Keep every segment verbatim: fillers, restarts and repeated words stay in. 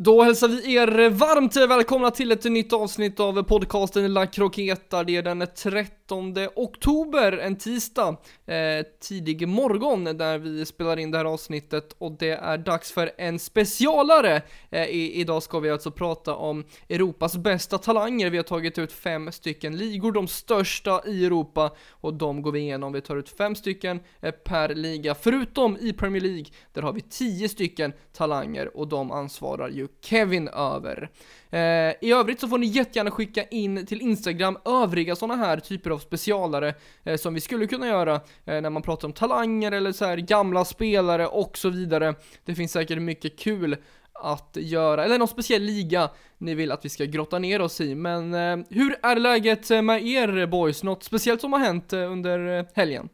Då hälsar vi er varmt välkomna till ett nytt avsnitt av podcasten La Kroketa. Det är den trettonde oktober, en tisdag, eh, tidig morgon där vi spelar in det här avsnittet. Och det är dags för en specialare. Eh, i, idag ska vi alltså prata om Europas bästa talanger. Vi har tagit ut fem stycken ligor, de största i Europa. Och de går vi igenom. Vi tar ut fem stycken eh, per liga. Förutom i Premier League, där har vi tio stycken talanger. Och de ansvarar ju Kevin över. Eh, I övrigt så får ni jättegärna skicka in till Instagram övriga sådana här typer av specialare eh, som vi skulle kunna göra eh, när man pratar om talanger eller så här gamla spelare och så vidare. Det finns säkert mycket kul att göra, eller någon speciell liga ni vill att vi ska grotta ner oss i. Men eh, hur är läget med er boys? Något speciellt som har hänt eh, under eh, helgen?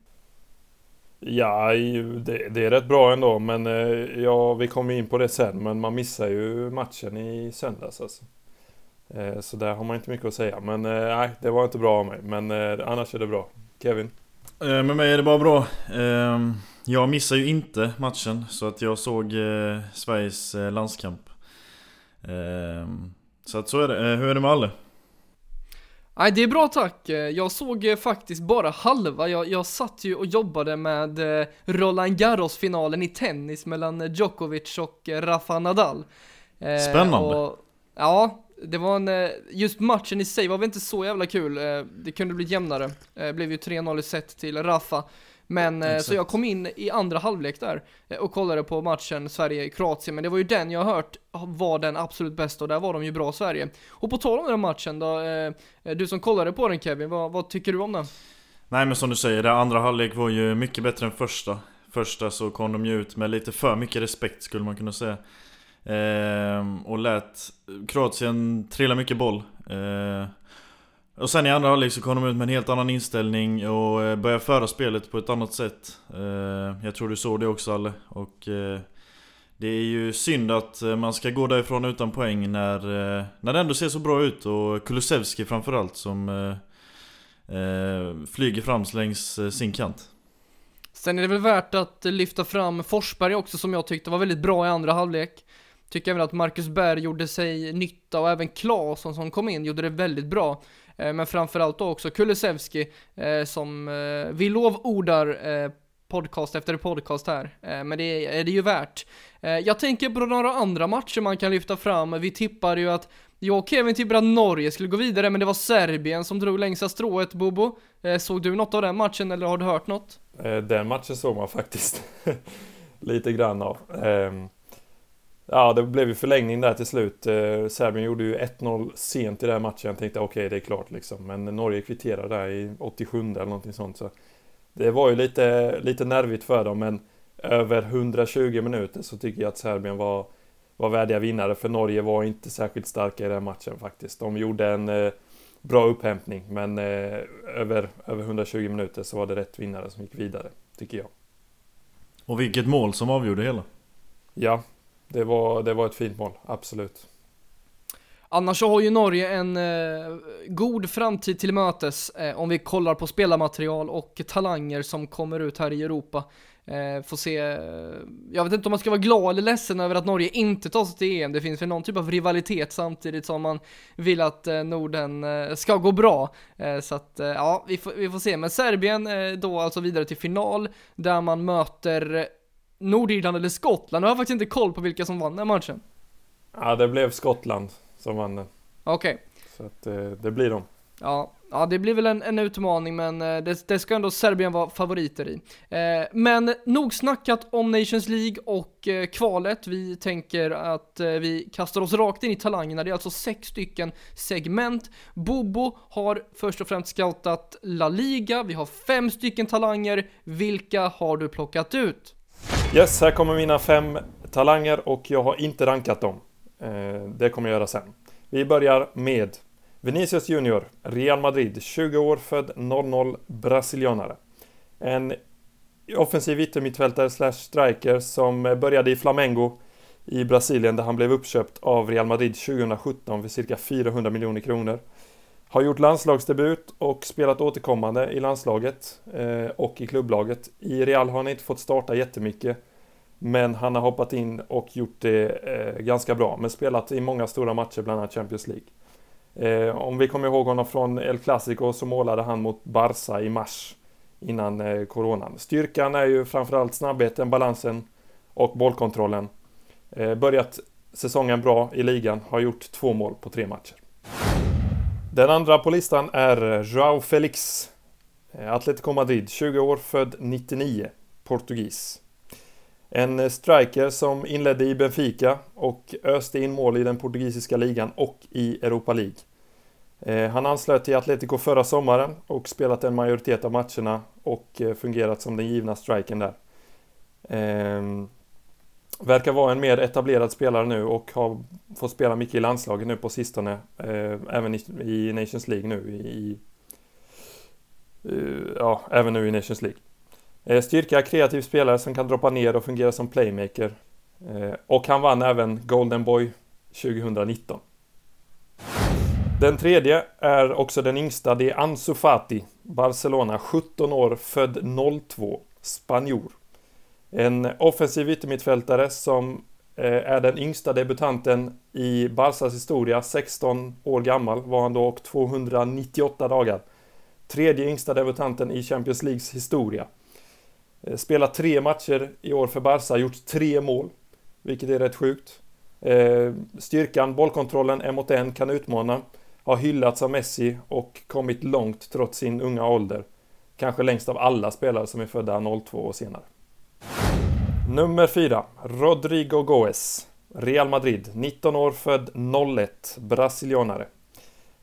Ja, det, det är rätt bra ändå, men ja, vi kommer in på det sen, men man missar ju matchen i söndags alltså. Så där har man inte mycket att säga, men nej, det var inte bra av mig, men annars är det bra. Kevin? Med mig är det bara bra. Jag missar ju inte matchen, så att jag såg Sveriges landskamp. Så att så är det. Hur är det med alla? Nej, det är bra tack. Jag såg faktiskt bara halva. Jag, jag satt ju och jobbade med Roland Garros-finalen i tennis mellan Djokovic och Rafa Nadal. Spännande. Och, ja, det var en, just matchen i sig var väl inte så jävla kul. Det kunde bli jämnare. Det blev ju tre noll i set till Rafa. Men exakt. Så jag kom in i andra halvlek där och kollade på matchen Sverige-Kroatien, men det var ju den jag hört var den absolut bästa, och där var de ju bra, Sverige. Och på tal om den matchen då, du som kollade på den, Kevin, vad, vad tycker du om den? Nej, men som du säger, det andra halvlek var ju mycket bättre än första. Första så kom de ju ut med lite för mycket respekt, skulle man kunna säga, ehm, och lät Kroatien trilla mycket boll. ehm, Och sen i andra halvlek så kom de ut med en helt annan inställning och började föra spelet på ett annat sätt. Jag tror du såg det också, Alle. Och det är ju synd att man ska gå därifrån utan poäng när, när det ändå ser så bra ut. Och Kulusevski framförallt, som flyger fram längs sin kant. Sen är det väl värt att lyfta fram Forsberg också, som jag tyckte var väldigt bra i andra halvlek. Tycker även att Marcus Berg gjorde sig nytta, och även Claesson som kom in gjorde det väldigt bra. Men framförallt också Kulusevski, som vi lovordar podcast efter podcast här. Men det är det ju värt. Jag tänker på några andra matcher man kan lyfta fram. Vi tippar ju att jag och Kevin tippar att Norge skulle gå vidare, men det var Serbien som drog längsta strået, Bobo. Såg du något av den matchen, eller har du hört något? Den matchen såg man faktiskt lite grann av. Ja, det blev ju förlängning där till slut. Eh, Serbien gjorde ju ett noll sent i den matchen. Jag tänkte, okej, okay, det är klart liksom. Men Norge kvitterade där i åttiosju eller någonting sånt. Så det var ju lite, lite nervigt för dem. Men över hundratjugo minuter så tycker jag att Serbien var, var värdiga vinnare. För Norge var inte särskilt starka i den matchen faktiskt. De gjorde en eh, bra upphämtning. Men eh, över, över hundratjugo minuter så var det rätt vinnare som gick vidare, tycker jag. Och vilket mål som avgjorde hela. Ja. Det var, det var ett fint mål, absolut. Annars så har ju Norge en eh, god framtid till mötes eh, om vi kollar på spelarmaterial och talanger som kommer ut här i Europa. Eh, får se. Jag vet inte om man ska vara glad eller ledsen över att Norge inte tar sig till E M. Det finns väl någon typ av rivalitet samtidigt som man vill att eh, Norden eh, ska gå bra. Eh, så att eh, ja, vi får, vi får se. Men Serbien eh, då alltså vidare till final, där man möter Nordirland eller Skottland. Jag har faktiskt inte koll på vilka som vann den matchen. Ja, det blev Skottland som vann den. Okej. Okay. Så att eh, det blir de. Ja, ja, det blir väl en, en utmaning, men eh, det, det ska ändå Serbien vara favoriter i. Eh, men nog snackat om Nations League och eh, kvalet. Vi tänker att eh, vi kastar oss rakt in i talangerna. Det är alltså sex stycken segment. Bobo har först och främst scoutat La Liga. Vi har fem stycken talanger. Vilka har du plockat ut? Yes, här kommer mina fem talanger, och jag har inte rankat dem. Eh, det kommer jag göra sen. Vi börjar med Vinicius Junior, Real Madrid, tjugo år, född noll noll, brasilianare. En offensiv yttermittfältare slash striker som började i Flamengo i Brasilien, där han blev uppköpt av Real Madrid tjugosjutton för cirka fyrahundra miljoner kronor. Har gjort landslagsdebut och spelat återkommande i landslaget eh, och i klubblaget. I Real har han inte fått starta jättemycket. Men han har hoppat in och gjort det eh, ganska bra. Men spelat i många stora matcher, bland annat Champions League. Eh, om vi kommer ihåg honom från El Clasico, så målade han mot Barca i mars innan eh, coronan. Styrkan är ju framförallt snabbheten, balansen och bollkontrollen. Eh, börjat säsongen bra i ligan, har gjort två mål på tre matcher. Den andra på listan är João Felix. Atletico Madrid, tjugo år, född nittionio, portugis. En striker som inledde i Benfica och öste in mål i den portugisiska ligan och i Europa League. Han anslöt till Atletico förra sommaren och spelat en majoritet av matcherna och fungerat som den givna strikern där. Verkar vara en mer etablerad spelare nu och har fått spela mycket i landslaget nu på sistone. Även i Nations League nu i Ja, även nu i Nations League. Styrka, kreativ spelare som kan droppa ner och fungera som playmaker. Och han vann även Golden Boy tjugonitton. Den tredje är också den yngsta, det är Ansu Fati, Barcelona, sjutton år, född noll två, spanjor. En offensiv yttermittfältare som är den yngsta debutanten i Barcas historia, sexton år gammal var han då och tvåhundranittioåtta dagar. Tredje yngsta debutanten i Champions Leagues historia. Spelat tre matcher i år för Barca, gjort tre mål, vilket är rätt sjukt. Styrkan, bollkontrollen, en mot en, kan utmana. Har hyllats av Messi och kommit långt trots sin unga ålder. Kanske längst av alla spelare som är födda noll två och senare. Nummer fyra, Rodrigo Goes, Real Madrid, nitton år, född noll ett, brasilianare.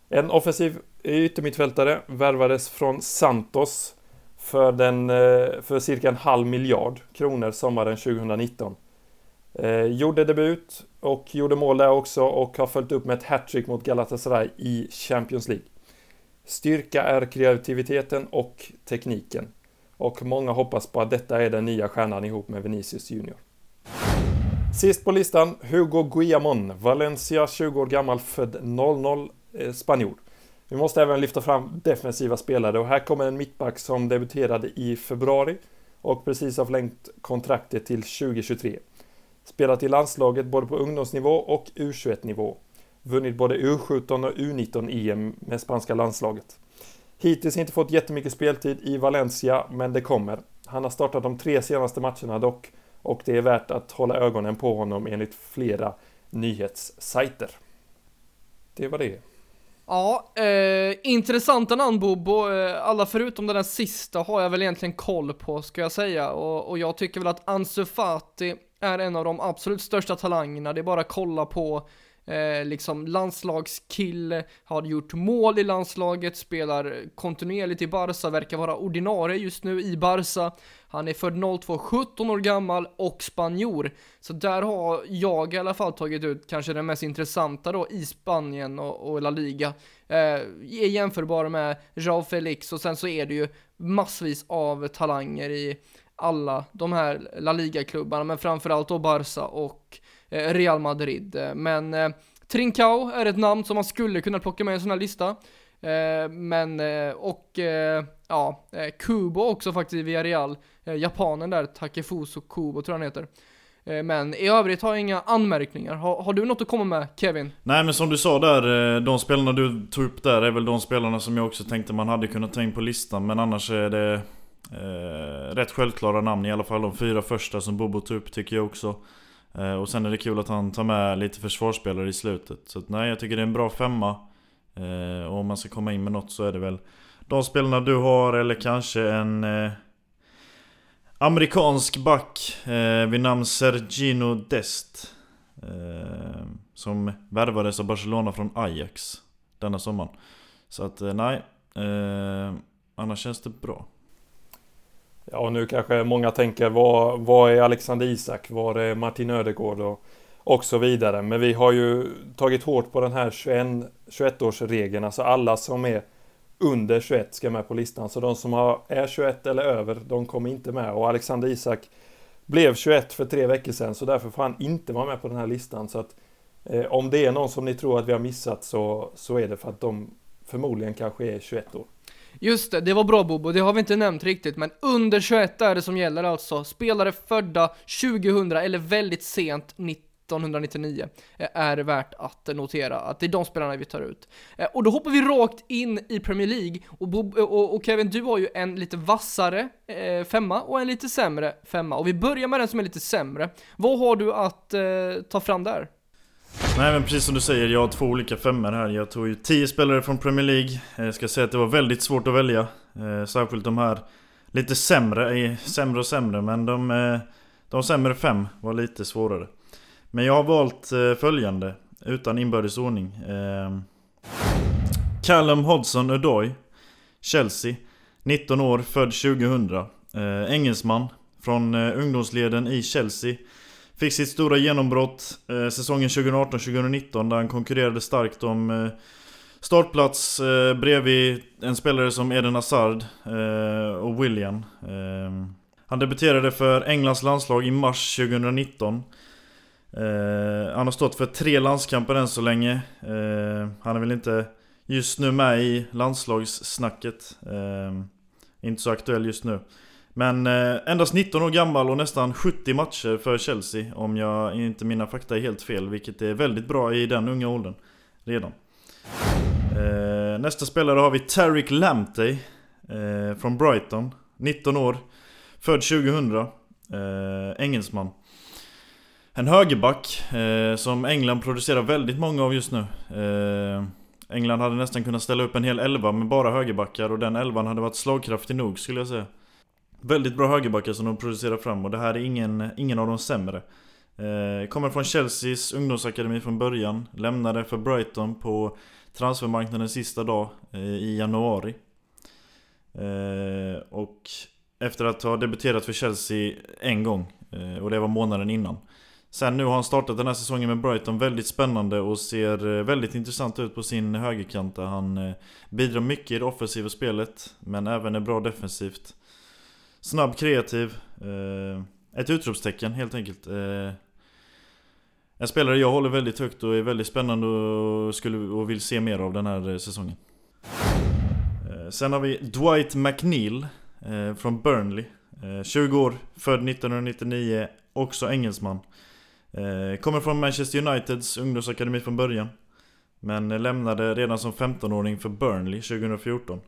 En offensiv yttermittfältare, värvades från Santos för, den, för cirka en halv miljard kronor sommaren tjugonitton. Eh, gjorde debut och gjorde mål där också och har följt upp med ett hattrick mot Galatasaray i Champions League. Styrka är kreativiteten och tekniken. Och många hoppas på att detta är den nya stjärnan ihop med Vinicius Junior. Sist på listan, Hugo Guillamon, Valencia, tjugo år gammal, född noll noll, eh, spanjor. Vi måste även lyfta fram defensiva spelare och här kommer en mittback som debuterade i februari och precis har förlängt kontraktet till tjugohundratjugotre. Spelat i landslaget både på ungdomsnivå och U tjugoett-nivå. Vunnit både U sjutton och U nitton E M med spanska landslaget. Hittills inte fått jättemycket speltid i Valencia, men det kommer. Han har startat de tre senaste matcherna dock och det är värt att hålla ögonen på honom enligt flera nyhetssajter. Det var det. Ja, eh, intressanta namn, Bobo. Alla förutom den där sista har jag väl egentligen koll på, ska jag säga. Och, och jag tycker väl att Ansu Fati är en av de absolut största talangerna. Det är bara att kolla på eh, liksom landslagskille, har gjort mål i landslaget, spelar kontinuerligt i Barca, verkar vara ordinarie just nu i Barca. Han är född noll två, sjutton år gammal och spanjor. Så där har jag i alla fall tagit ut kanske den mest intressanta då i Spanien och, och La Liga. Eh, är jämförbar med João Felix och sen så är det ju massvis av talanger i alla de här La Liga-klubbarna. Men framförallt då Barca och eh, Real Madrid. Men eh, Trincao är ett namn som man skulle kunna plocka med i en sån här lista. Eh, men, eh, och eh, ja, Kubo också faktiskt via Real. Eh, Japanen där, Takefuso Kubo tror jag han heter. Eh, men i övrigt har jag inga anmärkningar. Har, har du något att komma med, Kevin? Nej, men som du sa där, de spelarna du tog upp där är väl de spelarna som jag också tänkte man hade kunnat ta in på listan. Men annars är det eh, rätt självklara namn, i alla fall de fyra första som Bobo tog upp tycker jag också. Eh, och sen är det kul att han tar med lite försvarsspelare i slutet. Så att, nej, jag tycker det är en bra femma. Eh, och om man ska komma in med något så är det väl de spelarna du har, eller kanske en eh, amerikansk back eh, vid namn Serginho Dest eh, som värvades av Barcelona från Ajax denna sommaren. Så att eh, nej, eh, annars känns det bra. Ja, och nu kanske många tänker, vad, vad är Alexander Isak, vad är Martin Ödegård och och så vidare. Men vi har ju tagit hårt på den här tjugoett-årsregeln. Alltså alla som är under tjugoett ska med på listan. Så de som har, är tjugoett eller över, de kommer inte med. Och Alexander Isak blev tjugoett för tre veckor sedan. Så därför får han inte vara med på den här listan. Så att eh, om det är någon som ni tror att vi har missat så, så är det för att de förmodligen kanske är tjugoett år. Just det, det var bra Bobo, det har vi inte nämnt riktigt. Men under tjugoett är det som gäller alltså. Spelare födda tjugohundra eller väldigt sent nittonhundranittionio är värt att notera att det är de spelarna vi tar ut. Och då hoppar vi rakt in i Premier League. Och, Bob, och, och Kevin, du har ju en lite vassare eh, femma och en lite sämre femma. Och vi börjar med den som är lite sämre. Vad har du att eh, ta fram där? Nej, men precis som du säger, jag har två olika femmor här. Jag tog ju tio spelare från Premier League. Jag ska säga att det var väldigt svårt att välja. Särskilt de här lite sämre, sämre och sämre. Men de, de sämre fem var lite svårare. Men jag har valt följande, utan inbördesordning. Callum Hudson-Odoi, Chelsea, nitton år, född tjugohundra. Engelsman från ungdomsleden i Chelsea. Fick sitt stora genombrott eh, säsongen tjugohundraarton tjugohundranitton där han konkurrerade starkt om eh, startplats eh, bredvid en spelare som Eden Hazard eh, och William. Eh, han debuterade för Englands landslag i mars tjugohundranitton. Eh, han har stått för tre landskamper än så länge. Eh, han är väl inte just nu med i landslagssnacket. Eh, inte så aktuell just nu. Men eh, endast nitton år gammal och nästan sjuttio matcher för Chelsea, om jag inte mina fakta är helt fel, vilket är väldigt bra i den unga åldern redan. Eh, nästa spelare har vi Tariq Lamptey eh, från Brighton, nitton år, född tjugohundra, eh, engelsman. En högerback eh, som England producerar väldigt många av just nu. Eh, England hade nästan kunnat ställa upp en hel elva med bara högerbackar, och den elvan hade varit slagkraftig nog, skulle jag säga. Väldigt bra högerbackar som de producerar fram, och det här är ingen, ingen av de sämre. Eh, kommer från Chelseas ungdomsakademi från början. Lämnade för Brighton på transfermarknaden sista dag eh, i januari. Eh, och efter att ha debuterat för Chelsea en gång. Eh, och det var månaden innan. Sen nu har han startat den här säsongen med Brighton väldigt spännande och ser väldigt intressant ut på sin högerkant. Han eh, bidrar mycket i det offensiva spelet, men även är bra defensivt. Snabb, kreativ, ett utropstecken helt enkelt. En spelare jag håller väldigt högt och är väldigt spännande och, skulle, och vill se mer av den här säsongen. Sen har vi Dwight McNeil från Burnley, tjugo år, född nittonhundranittionio, också engelsman. Kommer från Manchester Uniteds ungdomsakademi från början, men lämnade redan som femtonåring för Burnley tjugohundrafjorton.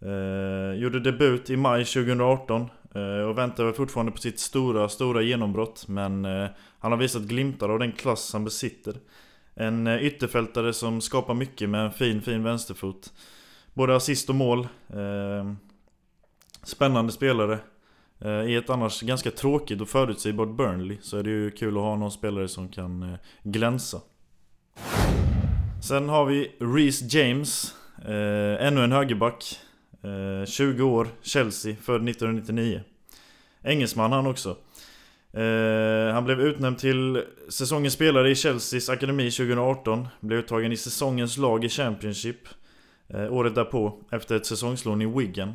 Eh, gjorde debut i maj tjugohundraarton eh, och väntar fortfarande på sitt stora, stora genombrott, men eh, han har visat glimtar av den klass han besitter. En eh, ytterfältare som skapar mycket med en fin, fin vänsterfot. Både assist och mål. Eh, spännande spelare. Eh, I ett annars ganska tråkigt och förutsägbart Burnley så är det ju kul att ha någon spelare som kan eh, glänsa. Sen har vi Reece James. Eh, ännu en högerback. tjugo år, Chelsea, född nittonhundranittionio. Engelsman han också. Eh, han blev utnämnd till säsongens spelare i Chelseas akademi tjugohundraarton. Blev uttagen i säsongens lag i Championship eh, året därpå efter ett säsongslån i Wigan.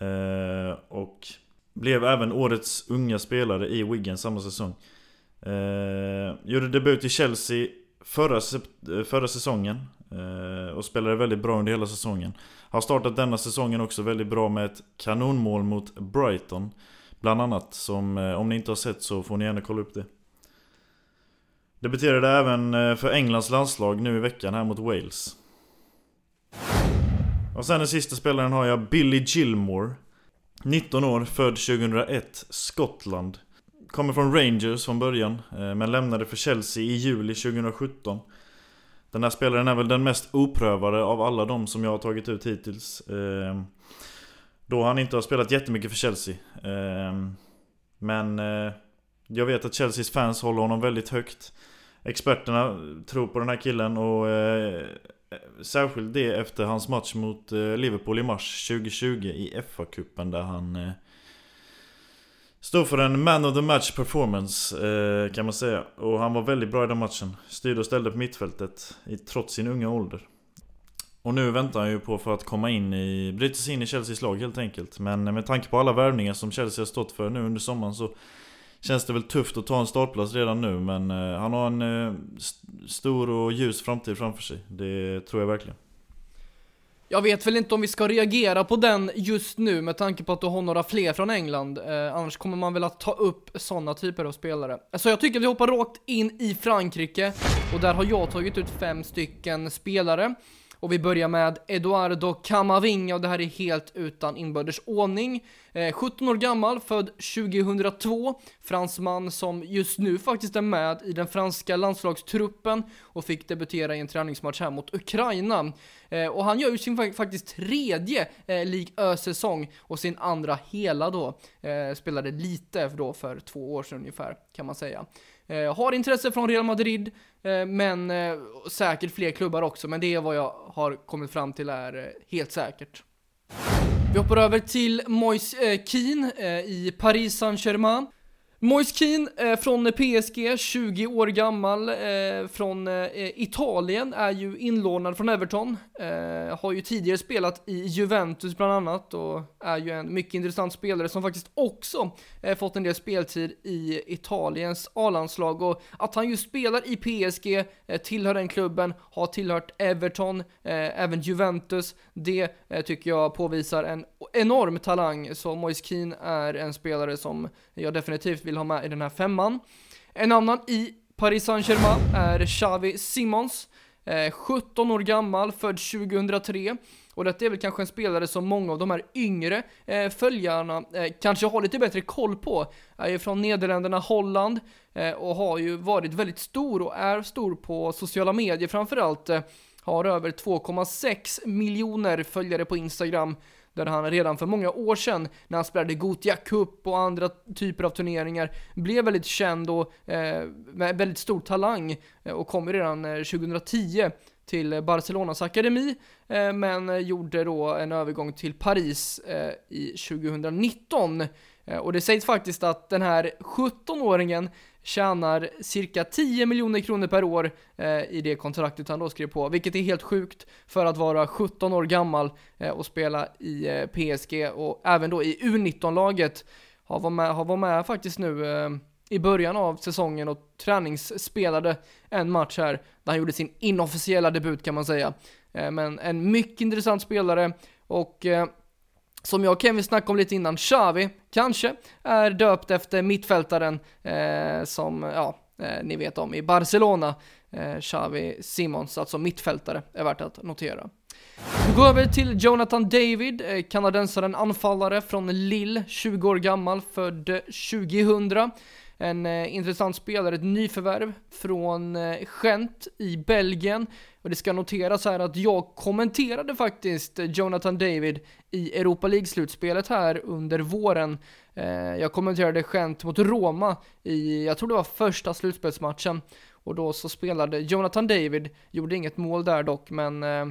Eh, och blev även årets unga spelare i Wigan samma säsong. Eh, gjorde debut i Chelsea förra, förra säsongen. Och spelade väldigt bra under hela säsongen. Har startat denna säsongen också väldigt bra med ett kanonmål mot Brighton bland annat, som om ni inte har sett så får ni gärna kolla upp det. Debuterade även för Englands landslag nu i veckan här mot Wales. Och sen den sista spelaren har jag Billy Gilmore, nitton år, född tjugohundraett, Skottland. Kommer från Rangers från början, men lämnade för Chelsea i juli tjugohundrasjutton. Den här spelaren är väl den mest oprövade av alla de som jag har tagit ut hittills. Eh, då han inte har spelat jättemycket för Chelsea. Eh, men eh, jag vet att Chelseas fans håller honom väldigt högt. Experterna tror på den här killen. Och eh, särskilt det efter hans match mot eh, Liverpool i mars tjugotjugo i F A-cupen. Där han eh, stod för en man of the match performance eh, kan man säga. Och han var väldigt bra i den matchen. Styrde och ställde på mittfältet i, trots sin unga ålder. Och nu väntar han ju på för att komma in i, bryta sig in i Chelseas lag helt enkelt. Men med tanke på alla värvningar som Chelsea har stått för nu under sommaren så känns det väl tufft att ta en startplats redan nu. Men eh, han har en eh, st- stor och ljus framtid framför sig. Det tror jag verkligen. Jag vet väl inte om vi ska reagera på den just nu med tanke på att du har några fler från England. Eh, annars kommer man väl att ta upp sådana typer av spelare. Så jag tycker att vi hoppar rakt in i Frankrike. Och där har jag tagit ut fem stycken spelare. Och vi börjar med Eduardo Camavinga, och det här är helt utan inbördes ordning. Eh, sjutton år gammal, född tjugohundratvå. Fransman som just nu faktiskt är med i den franska landslagstruppen och fick debutera i en träningsmatch här mot Ukraina. Eh, och han gör ju sin faktiskt tredje eh, Ligue ett-säsong och sin andra hela då. Eh, spelade lite då för två år sedan ungefär, kan man säga. Eh, har intresse från Real Madrid, eh, men eh, säkert fler klubbar också. Men det är vad jag har kommit fram till är eh, helt säkert. Vi hoppar över till Moise eh, Kean eh, i Paris Saint-Germain. Moise Kean eh, från P S G, tjugo år gammal, eh, från eh, Italien, är ju inlånad från Everton. Eh, har ju tidigare spelat i Juventus bland annat och är ju en mycket intressant spelare som faktiskt också eh, fått en del speltid i Italiens A-landslag. Och att han ju spelar i P S G, eh, tillhör den klubben, har tillhört Everton, eh, även Juventus, det eh, tycker jag påvisar en enorm talang. Så Moise Kean är en spelare som jag definitivt vill ha med i den här femman. En annan i Paris Saint-Germain är Xavi Simons, eh, sjutton år gammal, född tjugohundratre. Och detta är väl kanske en spelare som många av de här yngre eh, följarna eh, kanske har lite bättre koll på. Är ju från Nederländerna, Holland, eh, och har ju varit väldigt stor och är stor på sociala medier framförallt. Eh, har över två komma sex miljoner följare på Instagram, där han redan för många år sedan när han spelade Gothia Cup och andra typer av turneringar blev väldigt känd och eh, med väldigt stor talang, eh, och kom redan eh, tjugohundratio till Barcelonas akademi, eh, men gjorde då en övergång till Paris eh, i tjugohundranitton. Eh, och det sägs faktiskt att den här sjuttonåringen tjänar cirka tio miljoner kronor per år eh, i det kontraktet han då skrev på, vilket är helt sjukt för att vara sjutton år gammal eh, och spela i eh, P S G och även då i U nitton-laget. Har varit med, har varit med faktiskt nu eh, i början av säsongen och träningsspelade en match här där han gjorde sin inofficiella debut, kan man säga. Eh, men en mycket intressant spelare och... Eh, Som jag och Kevin snackade om lite innan, Xavi kanske är döpt efter mittfältaren eh, som ja, eh, ni vet om i Barcelona. Eh, Xavi Simons, alltså mittfältare, är värt att notera. Vi går över till Jonathan David, eh, kanadensaren anfallare från Lille, tjugo år gammal, född tjugohundra. En eh, intressant spelare, ett nyförvärv från eh, Gent i Belgien. Och det ska noteras här att jag kommenterade faktiskt Jonathan David i Europa League-slutspelet här under våren. Eh, jag kommenterade Gent mot Roma i, jag tror det var första slutspelsmatchen. Och då så spelade Jonathan David, gjorde inget mål där dock, men eh,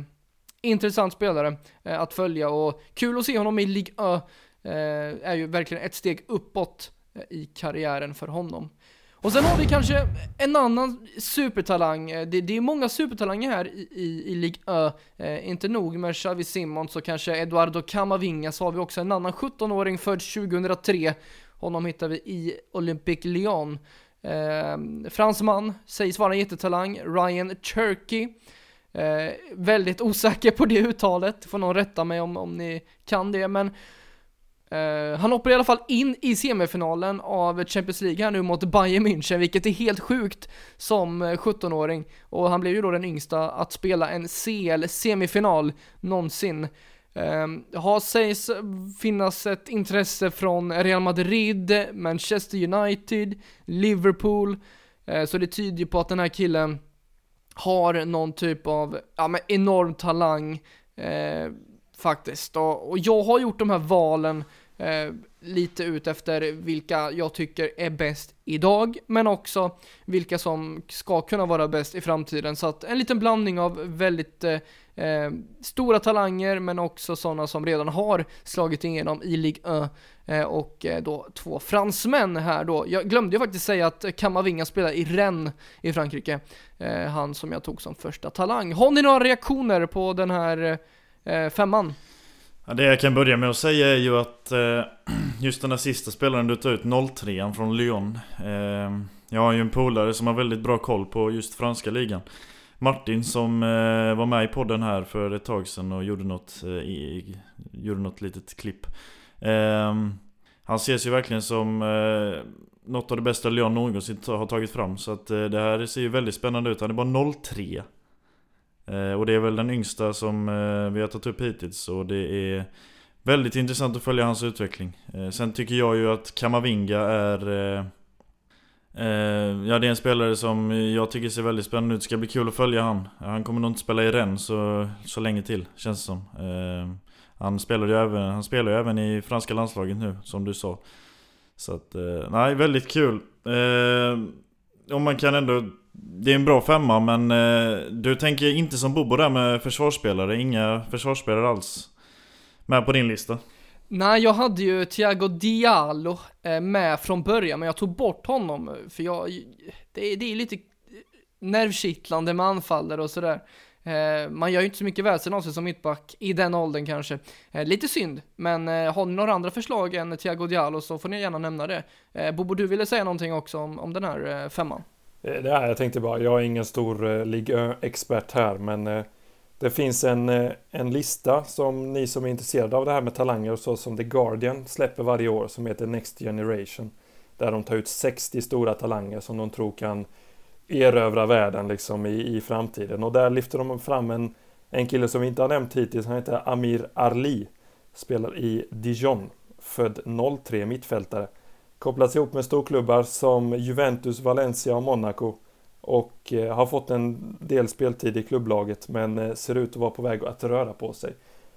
intressant spelare eh, att följa. Och kul att se honom i Ligue ett, eh, är ju verkligen ett steg uppåt i karriären för honom. Och sen har vi kanske en annan supertalang. Det, det är många supertalanger här i, i, i Ligue ett. Eh, inte nog med Xavi Simons och kanske Eduardo Camavinga, så har vi också en annan sjuttonåring född tjugohundratre. Honom hittar vi i Olympique Lyon. Eh, fransman, sägs vara en jättetalang. Ryan Cherky. Eh, väldigt osäker på det uttalet. Får någon rätta mig om, om ni kan det, men Uh, han hoppar i alla fall in i semifinalen av Champions League här nu mot Bayern München, vilket är helt sjukt som sjuttonåring, och han blev ju då den yngsta att spela en C L-semifinal någonsin. Uh, har sägs finnas ett intresse från Real Madrid, Manchester United, Liverpool, uh, så det tyder ju på att den här killen har någon typ av ja, men enorm talang uh, faktiskt, och jag har gjort de här valen eh, lite ut efter vilka jag tycker är bäst idag, men också vilka som ska kunna vara bäst i framtiden, så att en liten blandning av väldigt eh, stora talanger, men också sådana som redan har slagit igenom i Ligue ett, eh, och då två fransmän här då. Jag glömde ju faktiskt säga att Camavinga spelar i Rennes i Frankrike, eh, han som jag tog som första talang. Har ni några reaktioner på den här femman? Ja, det jag kan börja med att säga är ju att eh, just den där sista spelaren du tar ut, noll trean från Lyon. Eh, jag har ju en polare som har väldigt bra koll på just franska ligan. Martin som eh, var med i podden här för ett tag sedan och gjorde något, eh, i, gjorde något litet klipp. Eh, han ses ju verkligen som eh, något av det bästa Leon någonsin har tagit fram. Så att, eh, det här ser ju väldigt spännande ut. Han är bara noll tre. Eh, och det är väl den yngsta som eh, vi har tagit upp hittills. Och det är väldigt intressant att följa hans utveckling. Eh, sen tycker jag ju att Kamavinga är... Eh, Ja, det är en spelare som jag tycker ser väldigt spännande ut. Det ska bli kul att följa han. Han kommer nog inte spela i Rennes så, så länge till, känns det som. eh, Han spelar ju även, han spelar ju även i franska landslaget nu, som du sa. Så att, eh, nej, väldigt kul. eh, Om man kan ändå. Det är en bra femma. Men eh, du tänker inte som Bobo där med försvarsspelare. Inga försvarsspelare alls med på din lista. Nej, jag hade ju Thiago Diallo med från början, men jag tog bort honom för jag, det, det är lite nervkittlande med anfaller och sådär. Man gör ju inte så mycket väsen av sig som mittback i den åldern kanske. Lite synd, men har ni några andra förslag än Thiago Diallo så får ni gärna nämna det. Bobo, du ville säga någonting också om, om den här femman? Det här, jag tänkte bara, jag är ingen stor ligexpert här, men... Det finns en, en lista som ni som är intresserade av det här med talanger och så, som The Guardian släpper varje år, som heter Next Generation. Där de tar ut sextio stora talanger som de tror kan erövra världen liksom i, i framtiden. Och där lyfter de fram en, en kille som vi inte har nämnt hittills. Han heter Amir Arli. Spelar i Dijon. Född noll tre, mittfältare. Kopplas ihop med storklubbar som Juventus, Valencia och Monaco. Och har fått en del speltid i klubblaget, men ser ut att vara på väg att röra på sig.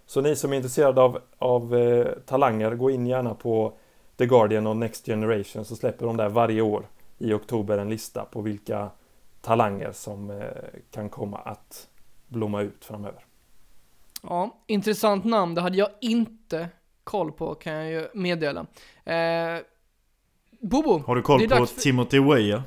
Så ni som är intresserade av, av eh, talanger, gå in gärna på The Guardian och Next Generation, så släpper de där varje år i oktober en lista på vilka talanger som eh, kan komma att blomma ut framöver. Ja, intressant namn. Det hade jag inte koll på, kan jag ju meddela. Eh, Bobo, har du koll på för... Timothy Weah?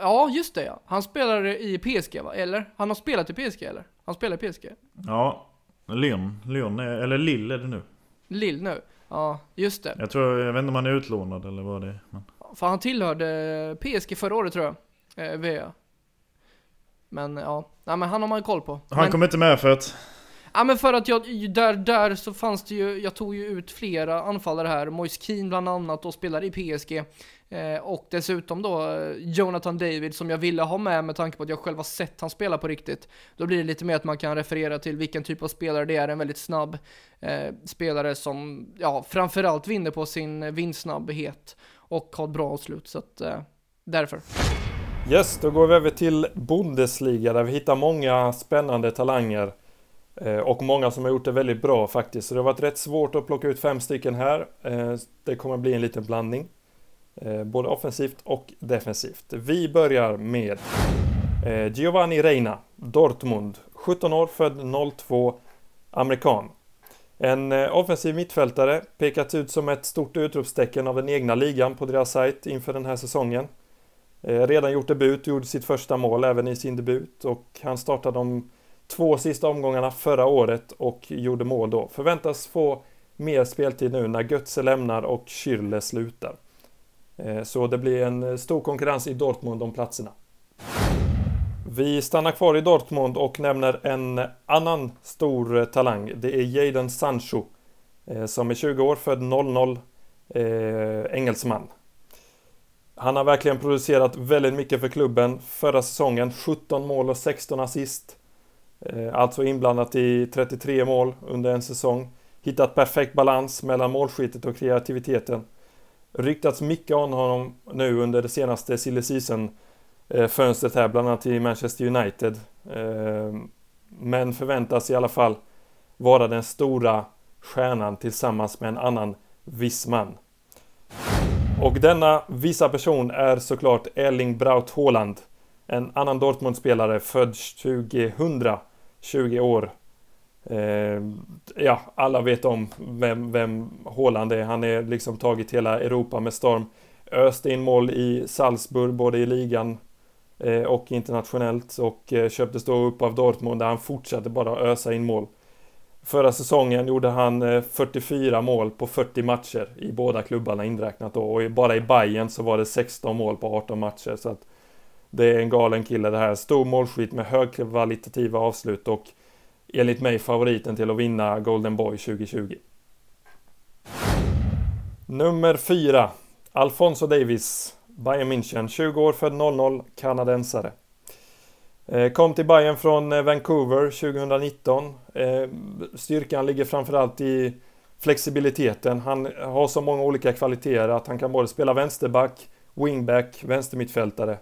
Ja, just det, ja. Han spelar i P S G, va? Eller? Han har spelat i P S G, eller? Han spelar i P S G. Ja, Leon, Leon är, eller Lill är det nu. Lill nu, ja, just det. Jag tror, jag vet inte om han är utlånad eller vad det är. Men... För han tillhörde P S G förra året, tror jag. Eh, Vea. Men ja, nej, men han har man koll på. Han men... kommer inte med för att... Ja, men för att jag, där, där så fanns det ju, jag tog ju ut flera anfallare här. Moise Kean bland annat och spelar i P S G. Eh, och dessutom då Jonathan David som jag ville ha med med tanke på att jag själv har sett han spela på riktigt. Då blir det lite mer att man kan referera till vilken typ av spelare det är. En väldigt snabb eh, spelare som ja, framförallt vinner på sin vindsnabbhet och har ett bra avslut. Så att, eh, därför. Yes, då går vi över till Bundesliga där vi hittar många spännande talanger. Och många som har gjort det väldigt bra faktiskt. Så det har varit rätt svårt att plocka ut fem stycken här. Det kommer bli en liten blandning. Både offensivt och defensivt. Vi börjar med Giovanni Reina, Dortmund. sjutton år, född noll två, amerikan. En offensiv mittfältare, pekats ut som ett stort utropstecken av den egna ligan på deras sajt inför den här säsongen. Redan gjort debut, gjorde sitt första mål även i sin debut. Och han startade om två sista omgångarna förra året och gjorde mål då. Förväntas få mer speltid nu när Götze lämnar och Schürrle slutar. Så det blir en stor konkurrens i Dortmund om platserna. Vi stannar kvar i Dortmund och nämner en annan stor talang. Det är Jadon Sancho som är tjugo år, född noll noll, eh, engelsman. Han har verkligen producerat väldigt mycket för klubben förra säsongen. sjutton mål och sexton assist. Alltså inblandat i trettiotre mål under en säsong. Hittat perfekt balans mellan målskyttet och kreativiteten. Ryktats mycket om honom nu under det senaste silly season-fönstret här, bland annat i Manchester United. Men förväntas i alla fall vara den stora stjärnan tillsammans med en annan viss man. Och denna vissa person är såklart Erling Braut Haaland. En annan Dortmund-spelare, född tjugohundra, tjugo år. Eh, ja, alla vet om vem, vem Haaland är. Han är liksom tagit hela Europa med storm. Öste in mål i Salzburg, både i ligan eh, och internationellt. Och eh, köptes då upp av Dortmund där han fortsatte bara ösa in mål. Förra säsongen gjorde han eh, fyrtiofyra mål på fyrtio matcher i båda klubbarna inräknat då. Och bara i Bayern så var det sexton mål på arton matcher, så att Det är en galen kille det här. Stor målskytt med högkvalitativa avslut och enligt mig favoriten till att vinna Golden Boy tjugo tjugo. Nummer fyra. Alphonso Davies, Bayern München, tjugo år, född noll noll, kanadensare. Kom till Bayern från Vancouver tjugonitton. Styrkan ligger framförallt i flexibiliteten. Han har så många olika kvaliteter att han kan både spela vänsterback, wingback, vänstermittfältare.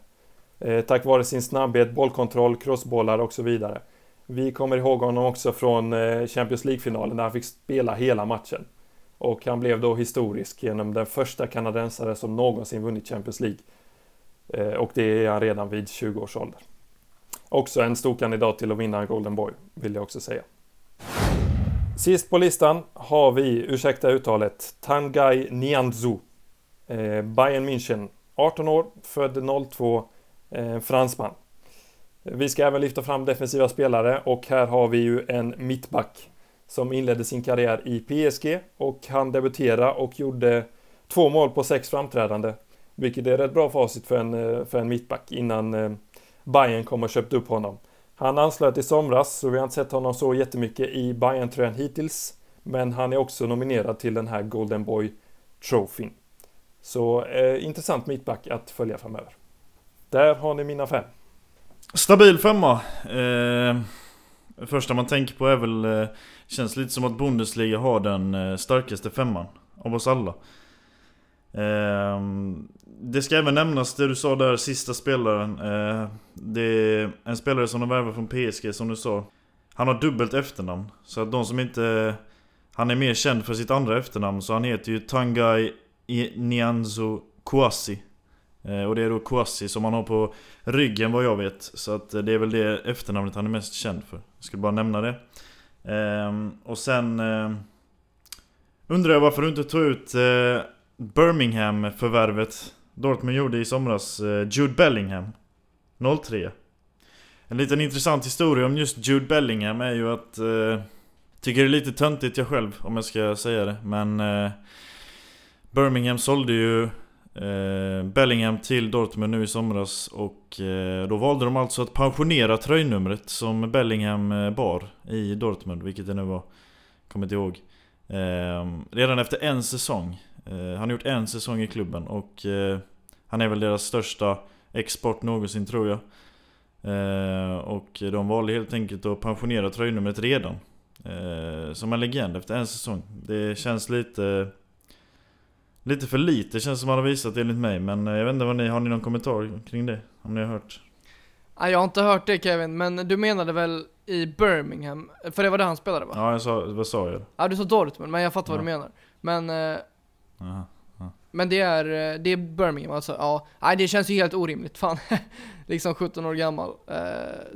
Tack vare sin snabbhet, bollkontroll, crossbollar och så vidare. Vi kommer ihåg honom också från Champions League-finalen där han fick spela hela matchen. Och han blev då historisk genom den första kanadensare som någonsin vunnit Champions League. Och det är han redan vid tjugo års ålder. Också en stor kandidat till att vinna Golden Boy, vill jag också säga. Sist på listan har vi, ursäkta uttalet, Tanguy Nianzou. Eh, Bayern München, arton år, född noll två, eh, fransman. Vi ska även lyfta fram defensiva spelare och här har vi ju en mittback som inledde sin karriär i P S G och han debuterade och gjorde två mål på sex framträdande. Vilket är rätt bra facit för en, för en mittback innan eh, Bayern kom och köpte upp honom. Han anslöt i somras så vi har inte sett honom så jättemycket i Bayern-tröjan hittills. Men han är också nominerad till den här Golden Boy-trofin. Så eh, intressant mittback att följa framöver. Där har ni mina fem. Stabil femma. Eh, första man tänker på är väl... Eh, känns lite som att Bundesliga har den eh, starkaste femman av oss alla. Eh, det ska även nämnas det du sa där, sista spelaren. Eh, det är en spelare som de värvar från P S G som du sa. Han har dubbelt efternamn. Så att de som inte... Han är mer känd för sitt andra efternamn. Så han heter ju Tanguy Nianzou Kouassi. Eh, och det är då Kouassi som han har på ryggen vad jag vet. Så att det är väl det efternamnet han är mest känd för. Jag skulle bara nämna det. Eh, och sen... Eh, undrar jag varför du inte tog ut... Eh, Birmingham-förvärvet Dortmund gjorde i somras, Jude Bellingham noll tre. En liten intressant historia om just Jude Bellingham är ju att eh, tycker det är lite töntigt jag själv om jag ska säga det, men eh, Birmingham sålde ju eh, Bellingham till Dortmund nu i somras och eh, då valde de alltså att pensionera tröjnumret som Bellingham bar i Dortmund, vilket det nu var, kommer inte ihåg, eh, redan efter en säsong. Han har gjort en säsong i klubben och eh, han är väl deras största export någonsin tror jag. Eh, och de valde helt enkelt att pensionera tröjnumret redan. Eh, som en legend efter en säsong. Det känns lite lite för lite, det känns som han har visat enligt mig. Men jag vet inte vad ni, har ni någon kommentar kring det? Om ni har hört? Jag har inte hört det Kevin, men du menade väl i Birmingham? För det var det han spelade va? Ja, jag sa, vad sa jag? Ja, du sa Dortmund, men jag fattar ja. Vad du menar. Men... Eh, Aha, aha. Men det är, det är Birmingham alltså, ja. Nej, det känns ju helt orimligt fan. Liksom sjutton år gammal,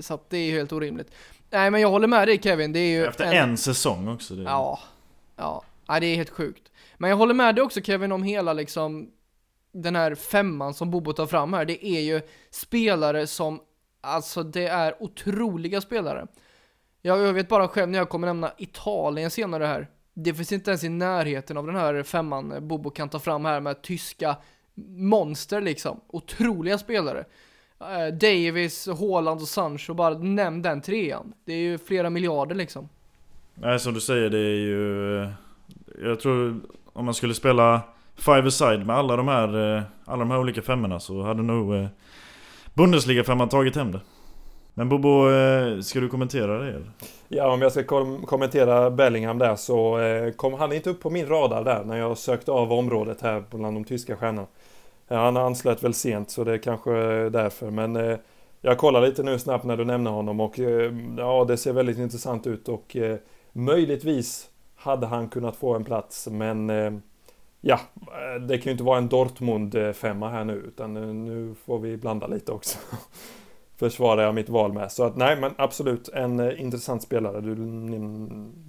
så att det är helt orimligt. Nej, men jag håller med dig Kevin, det är ju efter en, en säsong också det är... Ja, ja. Nej, det är helt sjukt. Men jag håller med dig också Kevin om hela liksom den här femman som Bobo tar fram här. Det är ju spelare som, alltså det är otroliga spelare. Jag, jag vet bara själv när jag kommer nämna Italien senare här. Det finns inte ens i närheten av den här femman Bobo kan ta fram här med tyska monster liksom. Otroliga spelare. Eh, Davis, Haaland och Sancho, bara nämn den trean. Det är ju flera miljarder liksom. Nej, som du säger, det är ju... Jag tror om man skulle spela five-a-side med alla de här alla de här olika femmorna så hade nog eh, Bundesliga-femman tagit hem det. Men Bobo, ska du kommentera det? Eller? Ja, om jag ska kom- kommentera Bellingham där så eh, kom han inte upp på min radar där när jag sökte av området här bland de tyska stjärnorna. Eh, han anslöt väl sent så det är kanske därför. Men eh, jag kollar lite nu snabbt när du nämner honom och eh, ja, det ser väldigt intressant ut och eh, möjligtvis hade han kunnat få en plats. Men eh, ja, det kan ju inte vara en Dortmund-femma här nu utan eh, nu får vi blanda lite också. Försvarar jag mitt val med. Så att nej, men absolut en eh, intressant spelare. Du,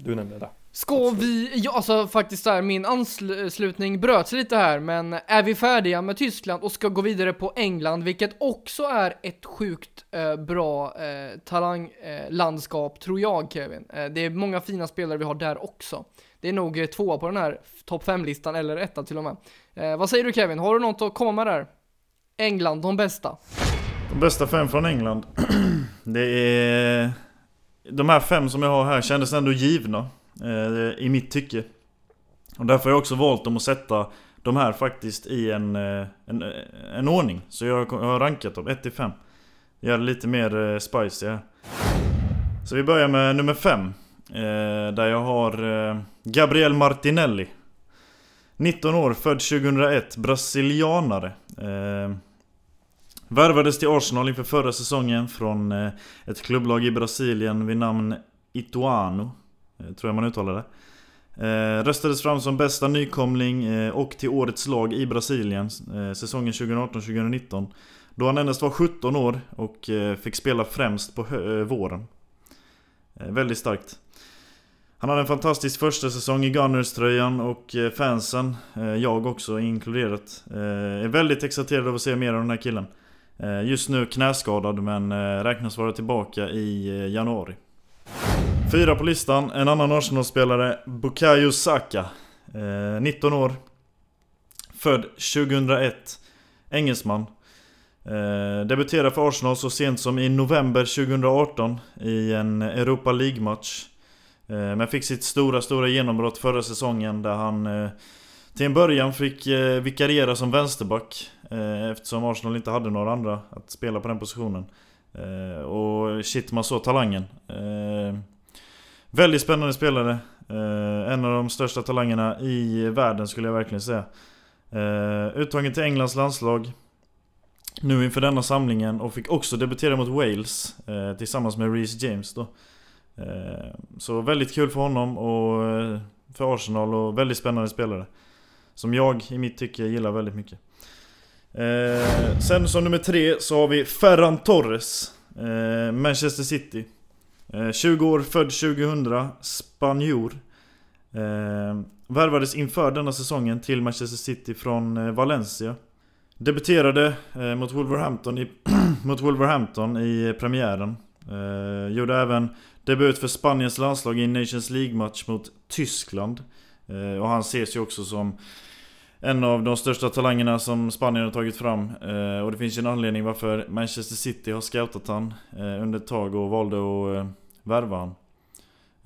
du nämnde det. Ska absolut. Vi, ja, alltså faktiskt där, min anslutning bröts lite här. Men är vi färdiga med Tyskland och ska gå vidare på England, vilket också är ett sjukt eh, bra eh, talanglandskap eh, tror jag Kevin. Eh, det är många fina spelare vi har där också. Det är nog eh, tvåa på den här topp fem-listan eller etta till och med. Eh, vad säger du Kevin? Har du något att komma med där? England, de bästa. De bästa fem från England. Det är... De här fem som jag har här kändes ändå givna eh, i mitt tycke. Och därför har jag också valt dem att sätta de här faktiskt i en, en, en ordning. Så jag har rankat dem ett till fem. Jag är lite mer eh, spicy här. Så vi börjar med nummer fem. Eh, där jag har eh, Gabriel Martinelli. nitton år, född tjugohundraett, brasilianare. Eh, Värvades till Arsenal inför förra säsongen från ett klubblag i Brasilien vid namn Ituano, tror jag man uttalar det. Röstades fram som bästa nykomling och till årets lag i Brasilien säsongen tjugohundraarton tjugohundranitton. Då han endast var sjutton år och fick spela främst på våren. Väldigt starkt. Han hade en fantastisk första säsong i Gunners-tröjan och fansen, jag också inkluderat, är väldigt exalterad av att se mer av den här killen. Just nu knäskadad, men räknas vara tillbaka i januari. Fyra på listan, en annan Arsenal-spelare, Bukayo Saka, nitton år, född tjugohundraett, engelsman. Debuterade för Arsenal så sent som i november tjugohundraarton i en Europa League-match, men fick sitt stora, stora genombrott förra säsongen, där han till en början fick vikariera som vänsterback eftersom Arsenal inte hade några andra att spela på den positionen. Och shit, man såg talangen. Väldigt spännande spelare. En av de största talangerna i världen, skulle jag verkligen säga. Uttagen till Englands landslag nu inför denna samlingen, och fick också debutera mot Wales tillsammans med Reece James då. Så väldigt kul för honom och för Arsenal, och väldigt spännande spelare som jag i mitt tycke gillar väldigt mycket. Sen som nummer tre så har vi Ferran Torres, Manchester City, tjugo år, född tjugohundra, spanjor. Värvades inför denna säsongen till Manchester City från Valencia. Debuterade mot Wolverhampton i, mot Wolverhampton i premiären. Uh, gjorde även debut för Spaniens landslag i en Nations League-match mot Tyskland, uh, och han ses ju också som en av de största talangerna som Spanien har tagit fram, uh, och det finns ju en anledning varför Manchester City har scoutat han uh, under ett tag och valde att uh, värva han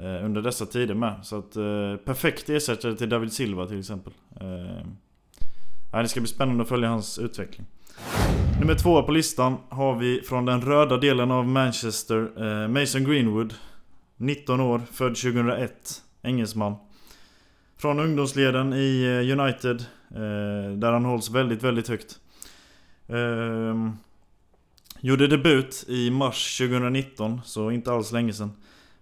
uh, under dessa tider med. Så att uh, perfekt ersättare till David Silva till exempel. uh, ja, Det ska bli spännande att följa hans utveckling. Nummer två på listan har vi från den röda delen av Manchester, eh, Mason Greenwood, nitton år, född tjugohundraett, engelsman. Från ungdomsleden i United, eh, där han hålls väldigt, väldigt högt. Eh, gjorde debut i mars tjugohundranitton, så inte alls länge sedan.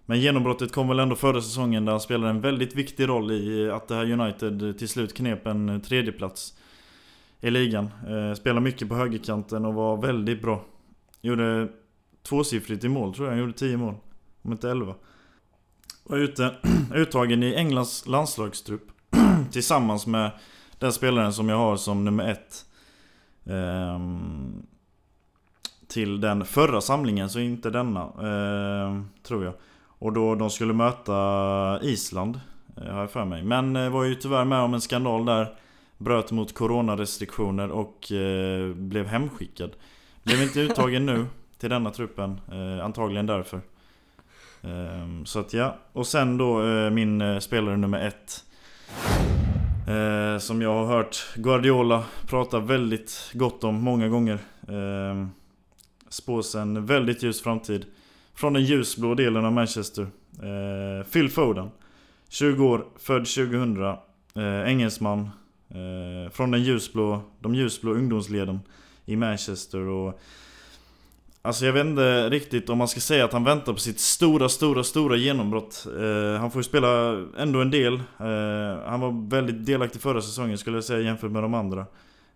Men genombrottet kom väl ändå förra säsongen, där han spelade en väldigt viktig roll i att det här United till slut knep en tredjeplats i ligan. Spelade mycket på högerkanten och var väldigt bra. Gjorde tvåsiffrigt i mål, tror jag. Han gjorde tio mål, om inte elva. Var ute, uttagen i Englands landslagstrupp tillsammans med den spelaren som jag har som nummer ett. Ehm, till den förra samlingen, så inte denna, ehm, tror jag. Och då de skulle möta Island, har jag för mig. Men var ju tyvärr med om en skandal där. Bröt mot coronarestriktioner och eh, blev hemskickad. Blev inte uttagen nu till denna truppen, eh, antagligen därför. Eh, så att ja. Och sen då eh, min eh, spelare nummer ett. Eh, som jag har hört Guardiola prata väldigt gott om många gånger. Eh, spås en väldigt ljus framtid från den ljusblå delen av Manchester. Eh, Phil Foden, tjugo år, född tjugohundra, eh, engelsman. Eh, från den ljusblå, de ljusblå ungdomsleden i Manchester, och alltså jag vet inte riktigt om man ska säga att han väntar på sitt stora, stora, stora genombrott. eh, Han får ju spela ändå en del. eh, Han var väldigt delaktig förra säsongen, skulle jag säga, jämfört med de andra.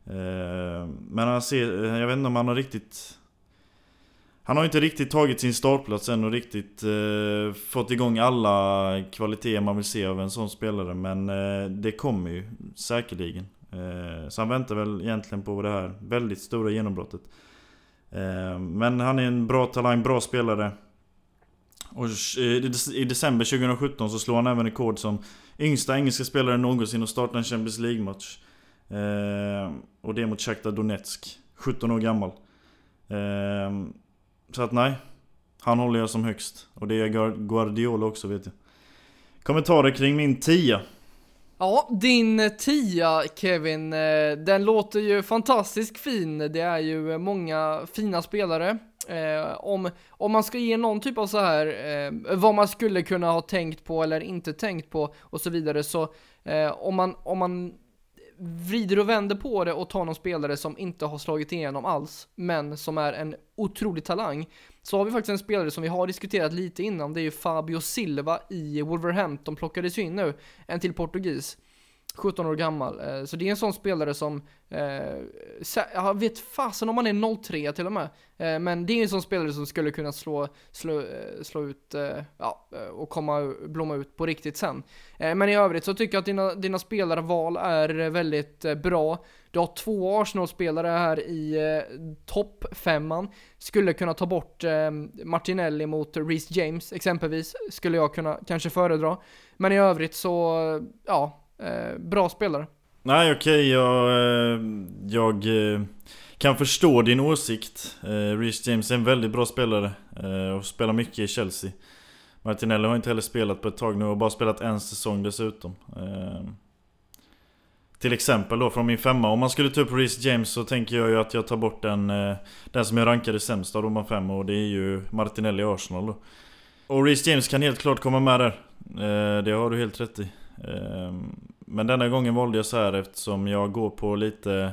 eh, Men han ser, jag vet inte om han har riktigt Han har inte riktigt tagit sin startplats än och riktigt eh, fått igång alla kvaliteter man vill se av en sån spelare. Men eh, det kommer ju säkerligen. Eh, så han väntar väl egentligen på det här väldigt stora genombrottet. Eh, men han är en bra talang, bra spelare. Och i december tjugohundrasjutton så slår han även rekord som yngsta engelska spelare någonsin och startar en Champions League-match. Eh, och det mot Shakhtar Donetsk, sjutton år gammal. Så att nej, han håller jag som högst. Och det är Guardiola också, vet jag. Kommentarer kring min tia. Ja, din tia, Kevin, den låter ju fantastiskt fin. Det är ju många fina spelare. Eh, om, om man ska ge någon typ av så här eh, vad man skulle kunna ha tänkt på eller inte tänkt på och så vidare, så eh, om, man, om man vrider och vänder på det och tar någon spelare som inte har slagit igenom alls men som är en otrolig talang, så har vi faktiskt en spelare som vi har diskuterat lite innan. Det är ju Fabio Silva i Wolverhampton, plockades ju in nu, en till portugis, sjutton år gammal. Så det är en sån spelare som, jag vet fasen om man är noll tre till och med, men det är en sån spelare som skulle kunna slå, slå, slå ut, ja, och komma, blomma ut på riktigt sen. Men i övrigt så tycker jag att dina, dina spelarval är väldigt bra. Du har två Arsenal-spelare här i toppfemman. Skulle kunna ta bort Martinelli mot Reece James exempelvis, skulle jag kunna kanske föredra. Men i övrigt så, ja, Eh, bra spelare. Nej, okej, okay, jag, eh, jag eh, kan förstå din åsikt. eh, Reece James är en väldigt bra spelare, eh, och spelar mycket i Chelsea. Martinelli har inte heller spelat på ett tag nu och bara spelat en säsong dessutom. eh, Till exempel då från min femma, om man skulle ta upp Reece James, så tänker jag ju att jag tar bort den, eh, den som jag rankade sämst av de här fem, och det är ju Martinelli i Arsenal då. Och Reece James kan helt klart komma med där, eh, det har du helt rätt i. Men denna gången valde jag så här eftersom jag går på lite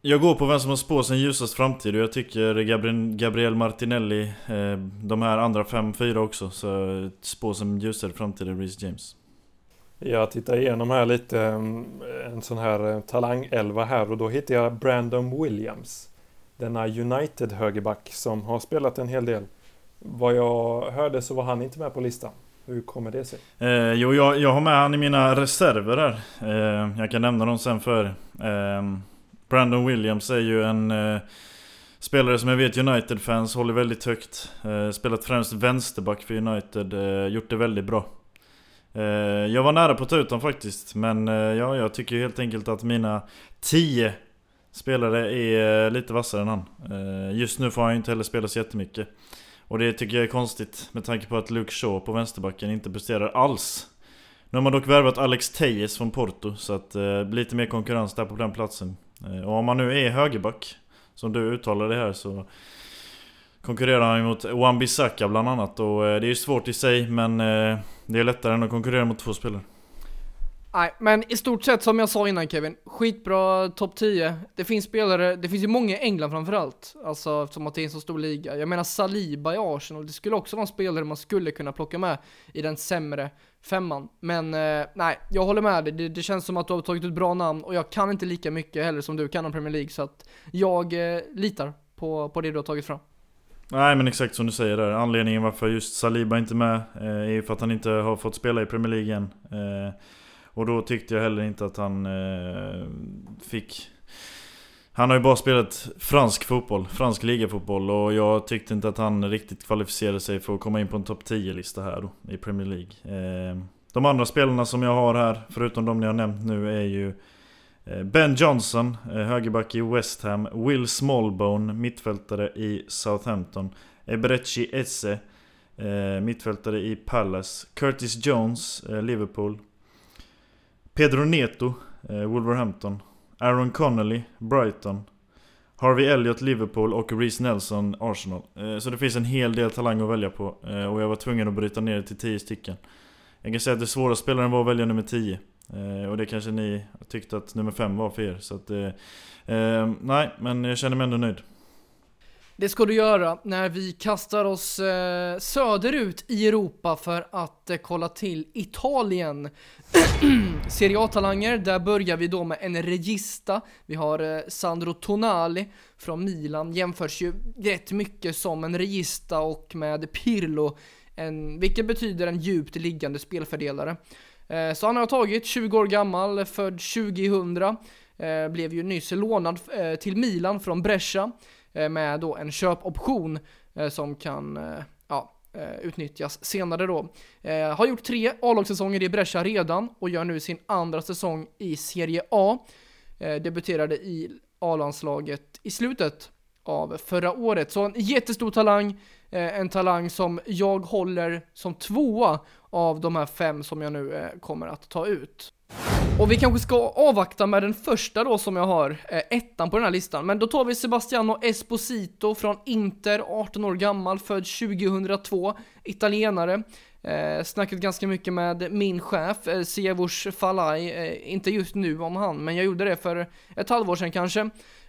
jag går på vem som har spår sin ljusast framtid, och jag tycker Gabriel Martinelli, de här andra fem fyra också, så spår sin ljusare framtid är Reece James. Jag tittar igenom här lite en sån här talangelva här, och då hittar jag Brandon Williams, denna United högerback som har spelat en hel del. Vad jag hörde så var han inte med på listan. Hur kommer det sig? Eh, jo, jag, jag har med han i mina reserver där. Eh, jag kan nämna dem sen för eh, Brandon Williams är ju en eh, spelare som jag vet United-fans håller väldigt högt. Eh, spelat främst vänsterback för United. Eh, gjort det väldigt bra. Eh, jag var nära på att ta ut dem faktiskt. Men eh, ja, jag tycker helt enkelt att mina tio spelare är eh, lite vassare än han. Eh, just nu får han ju inte heller spela så jättemycket. Och det tycker jag är konstigt med tanke på att Luke Shaw på vänsterbacken inte presterar alls. Nu har man dock värvat Alex Tejes från Porto, så att eh, lite mer konkurrens där på den platsen. Eh, och om man nu är högerback, som du uttalade här, så konkurrerar han mot Wan-Bissaka bland annat. Och eh, det är ju svårt i sig, men eh, det är lättare än att konkurrera mot två spelare. Nej, men i stort sett som jag sa innan, Kevin, skitbra topp tio. Det finns spelare, det finns ju många i England framförallt, alltså eftersom att det är en så stor liga. Jag menar Saliba i Arsenal, det skulle också vara en spelare man skulle kunna plocka med i den sämre femman. Men eh, nej, jag håller med dig, det, det känns som att du har tagit ett bra namn, och jag kan inte lika mycket heller som du kan om Premier League, så att jag eh, litar på, på det du har tagit fram. Nej, men exakt som du säger där. Anledningen varför just Saliba inte är med eh, är för att han inte har fått spela i Premier League än. Eh, Och då tyckte jag heller inte att han eh, fick... Han har ju bara spelat fransk fotboll, fransk ligafotboll, och jag tyckte inte att han riktigt kvalificerade sig för att komma in på en topp tio-lista här då, i Premier League. Eh, de andra spelarna som jag har här, förutom de ni har nämnt nu, är ju Ben Johnson, högerback i West Ham, Will Smallbone, mittfältare i Southampton, Ebrechi Eze, eh, mittfältare i Palace, Curtis Jones, eh, Liverpool, Pedro Neto, eh, Wolverhampton, Aaron Connolly, Brighton, Harvey Elliott, Liverpool, och Reece Nelson, Arsenal. Eh, så det finns en hel del talang att välja på, eh, och jag var tvungen att bryta ner det till tio stycken. Jag kan säga att det svåra spelaren var att välja nummer tio, eh, och det kanske ni tyckte att nummer fem var för er. Så att, eh, eh, nej, men jag känner mig ändå nöjd. Det ska du göra när vi kastar oss eh, söderut i Europa för att eh, kolla till Italien. Serie A-talanger, där börjar vi då med en regista. Vi har eh, Sandro Tonali från Milan, jämförs ju rätt mycket som en regista, och med Pirlo, en, vilket betyder en djupt liggande spelfördelare. Eh, så han har tagit, tjugo år gammal, född tjugohundra, eh, blev ju nyss lånad eh, till Milan från Brescia, med då en köpoption eh, som kan eh, ja, utnyttjas senare då. Eh, har gjort tre A-lagssäsonger i Brescia redan och gör nu sin andra säsong i Serie A. Eh, debuterade i A-landslaget i slutet av förra året. Så en jättestor talang, eh, en talang som jag håller som tvåa av de här fem som jag nu eh, kommer att ta ut. Och vi kanske ska avvakta med den första då som jag har, eh, ettan på den här listan. Men då tar vi Sebastiano Esposito från Inter, arton år gammal, född tjugohundratvå, italienare. Eh, snackat ganska mycket med min chef, eh, Sievors Falai, eh, inte just nu om han, men jag gjorde det för ett halvår sedan kanske.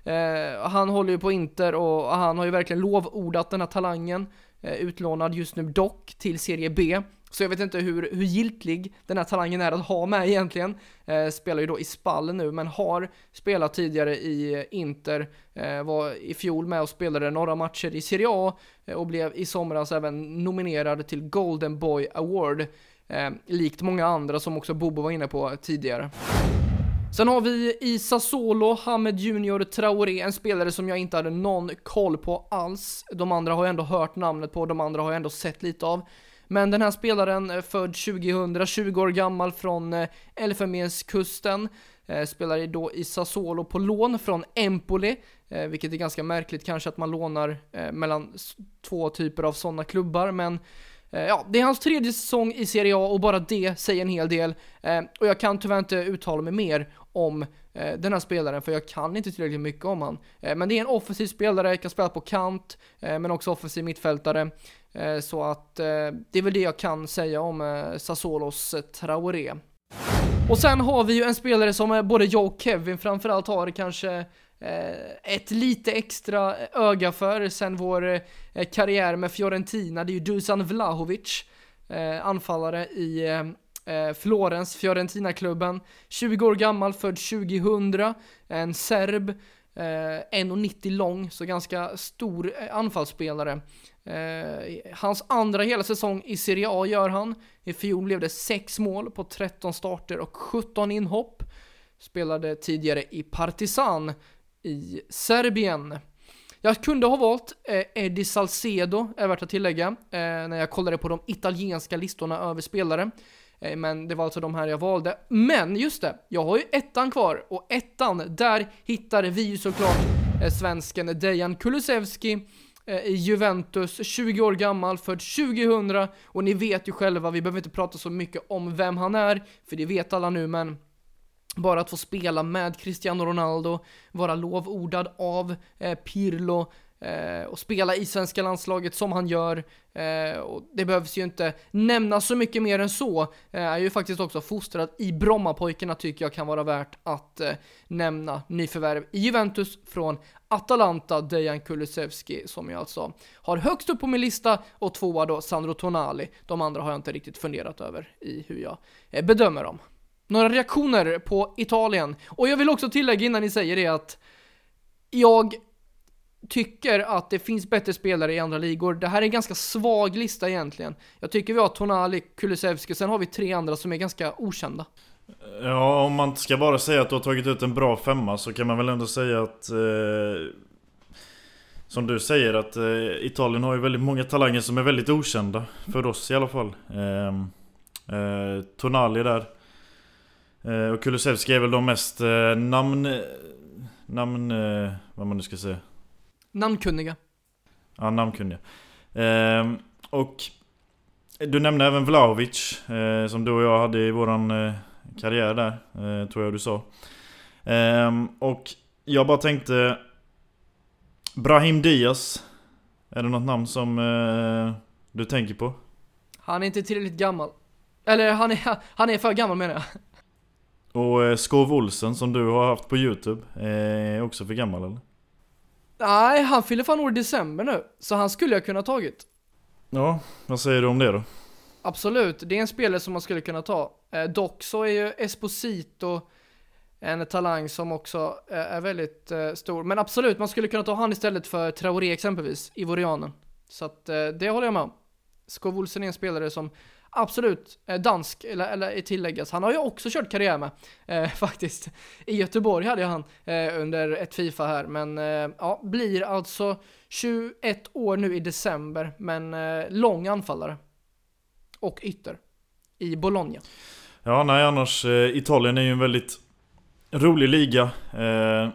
Eh, han håller ju på Inter och han har ju verkligen lovordat den här talangen, eh, utlånad just nu dock till Serie B. Så jag vet inte hur, hur giltlig den här talangen är att ha med egentligen. Eh, spelar ju då i Spal nu, men har spelat tidigare i Inter. Eh, var i fjol med och spelade några matcher i Serie A. Eh, och blev i somras även nominerad till Golden Boy Award. Eh, likt många andra som också Bobo var inne på tidigare. Sen har vi i Sassuolo, Hamed Junior Traoré, en spelare som jag inte hade någon koll på alls. De andra har jag ändå hört namnet på, de andra har jag ändå sett lite av. Men den här spelaren, född tjugohundra, tjugo år gammal från Elfenbenskusten, spelar då i Sassuolo på lån från Empoli, vilket är ganska märkligt kanske att man lånar mellan två typer av sådana klubbar, men ja, det är hans tredje säsong i Serie A och bara det säger en hel del. Och jag kan tyvärr inte uttala mig mer om den här spelaren för jag kan inte tillräckligt mycket om han. Men det är en offensiv spelare, kan spela på kant men också offensiv mittfältare. Så att det är väl det jag kan säga om Sassuolos Traoré. Och sen har vi ju en spelare som både jag och Kevin framförallt har kanske ett lite extra öga för sen vår karriär med Fiorentina. Det är ju Dusan Vlahovic, anfallare i Florens, Fiorentina-klubben, tjugo år gammal, född tjugohundra, en serb, en komma nittio lång, så ganska stor anfallsspelare. Hans andra hela säsong i Serie A gör han. I fjol blev det sex mål på tretton starter och sjutton inhopp. Spelade tidigare i Partizan i Serbien. Jag kunde ha valt eh, Eddie Salcedo, är värt att tillägga, eh, när jag kollade på de italienska listorna över spelare. Eh, men det var alltså de här jag valde. Men just det, jag har ju ettan kvar. Och ettan, där hittade vi ju såklart eh, svensken Dejan Kulusevski eh, i Juventus. tjugo år gammal, född tjugohundra. Och ni vet ju själva, vi behöver inte prata så mycket om vem han är. För det vet alla nu, men bara att få spela med Cristiano Ronaldo, vara lovordad av eh, Pirlo eh, och spela i svenska landslaget som han gör. Eh, och det behövs ju inte nämna så mycket mer än så. Eh, jag är ju faktiskt också fostrad i Brommapojkarna, tycker jag kan vara värt att eh, nämna. Nyförvärv i Juventus från Atalanta, Dejan Kulusevski, som jag alltså har högst upp på min lista, och tvåa då Sandro Tonali. De andra har jag inte riktigt funderat över i hur jag eh, bedömer dem. Några reaktioner på Italien. Och jag vill också tillägga innan ni säger det att jag tycker att det finns bättre spelare i andra ligor. Det här är en ganska svag lista egentligen. Jag tycker vi har Tonali, Kulusevski, sen har vi tre andra som är ganska okända. Ja, om man ska bara säga att du har tagit ut en bra femma så kan man väl ändå säga att eh, som du säger att eh, Italien har ju väldigt många talanger som är väldigt okända för oss i alla fall. Eh, eh, Tonali där. Och Kulusevski är väl de mest eh, namn... namn eh, vad man nu ska säga. Namnkunniga. Ja, namnkunniga. Eh, och du nämnde även Vlahovic, eh, som du och jag hade i våran eh, karriär där, eh, tror jag du sa. Eh, och jag bara tänkte, Brahim Diaz, är det något namn som eh, du tänker på? Han är inte tillräckligt gammal. Eller han är, han är för gammal menar jag. Och Skov Olsen som du har haft på YouTube är också för gammal eller? Nej, han fyller fan år i december nu. Så han skulle jag kunna tagit. Ja, vad säger du om det då? Absolut, det är en spelare som man skulle kunna ta. eh, Dock så är ju Esposito en talang som också eh, är väldigt eh, stor. Men absolut, man skulle kunna ta han istället för Traoré exempelvis, ivorianen. Så att, eh, det håller jag med om. Skov Olsen är en spelare som absolut dansk, eller, eller tilläggas. Han har ju också kört karriär med eh, faktiskt. I Göteborg hade jag han eh, under ett FIFA här. Men eh, ja, blir alltså tjugoett år nu i december. Men eh, lång anfallare och ytter i Bologna. Ja, nej annars eh, Italien är ju en väldigt rolig liga. Eh,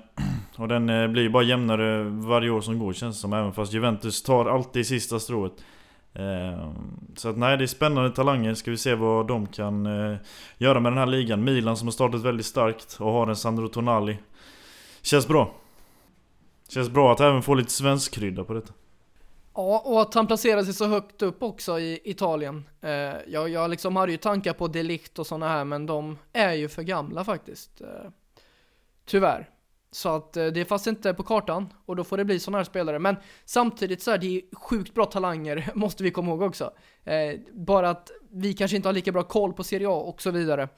Och den blir ju bara jämnare varje år som går, känns som, även fast Juventus tar alltid sista strået. Så att nej, det är spännande talanger. Ska vi se vad de kan göra med den här ligan. Milan som har startat väldigt starkt och har en Sandro Tonali. Känns bra. Känns bra att även få lite svensk krydda på detta. Ja, och att han placerar sig så högt upp också i Italien. Jag, jag liksom hade ju tankar på De Ligt och sådana här, men de är ju för gamla faktiskt. Tyvärr. Så att det är fast inte på kartan, och då får det bli sådana här spelare. Men samtidigt så är det sjukt bra talanger, måste vi komma ihåg också. Eh, bara att vi kanske inte har lika bra koll på Serie A och så vidare.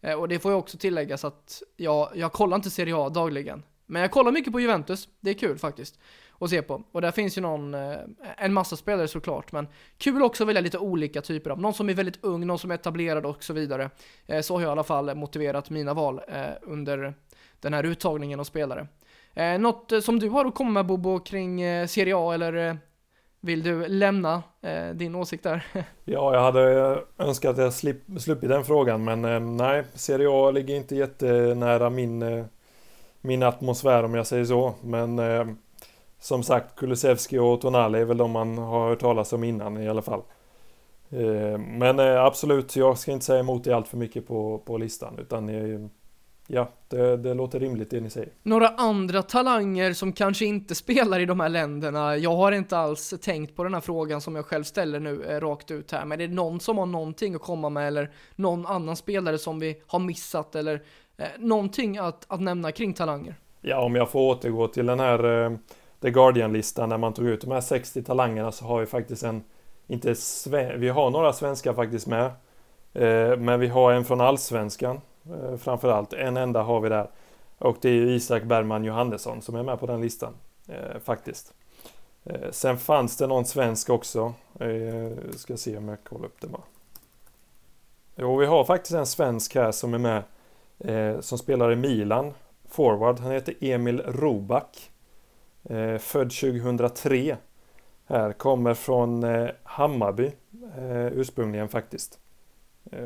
Eh, och det får jag också tilläggas att jag, jag kollar inte Serie A dagligen. Men jag kollar mycket på Juventus, det är kul faktiskt att se på. Och där finns ju någon, eh, en massa spelare såklart. Men kul också att välja lite olika typer av. Någon som är väldigt ung, någon som är etablerad och så vidare. Eh, så har jag i alla fall motiverat mina val eh, under... den här uttagningen av spelare. Eh, något som du har att komma med, Bobo, kring eh, Serie A, eller eh, vill du lämna eh, din åsikt där? Ja, jag hade önskat att jag slipp, sluppit den frågan, men eh, nej, Serie A ligger inte jättenära min, eh, min atmosfär, om jag säger så. Men eh, som sagt, Kulusevski och Tonali är väl de man har hört talas om innan i alla fall. Eh, men eh, absolut, jag ska inte säga emot det allt för mycket på, på listan, utan eh, ja, det, det låter rimligt det ni säger. Några andra talanger som kanske inte spelar i de här länderna. Jag har inte alls tänkt på den här frågan som jag själv ställer nu eh, rakt ut här. Men är det någon som har någonting att komma med, eller någon annan spelare som vi har missat, eller eh, någonting att, att nämna kring talanger? Ja, om jag får återgå till den här eh, The Guardian-listan när man tog ut de här sextio talangerna, så har vi faktiskt en inte sve- vi har några svenskar faktiskt med. Eh, men vi har en från Allsvenskan. Framförallt en enda har vi där, och det är ju Isak Bergman Johannesson som är med på den listan eh, faktiskt. Eh, sen fanns det någon svensk också, eh, ska se om jag kollar upp det bara. Jo, vi har faktiskt en svensk här som är med, eh, som spelar i Milan, forward. Han heter Emil Roback, eh, född tjugohundratre, här kommer från eh, Hammarby eh, ursprungligen faktiskt. Eh,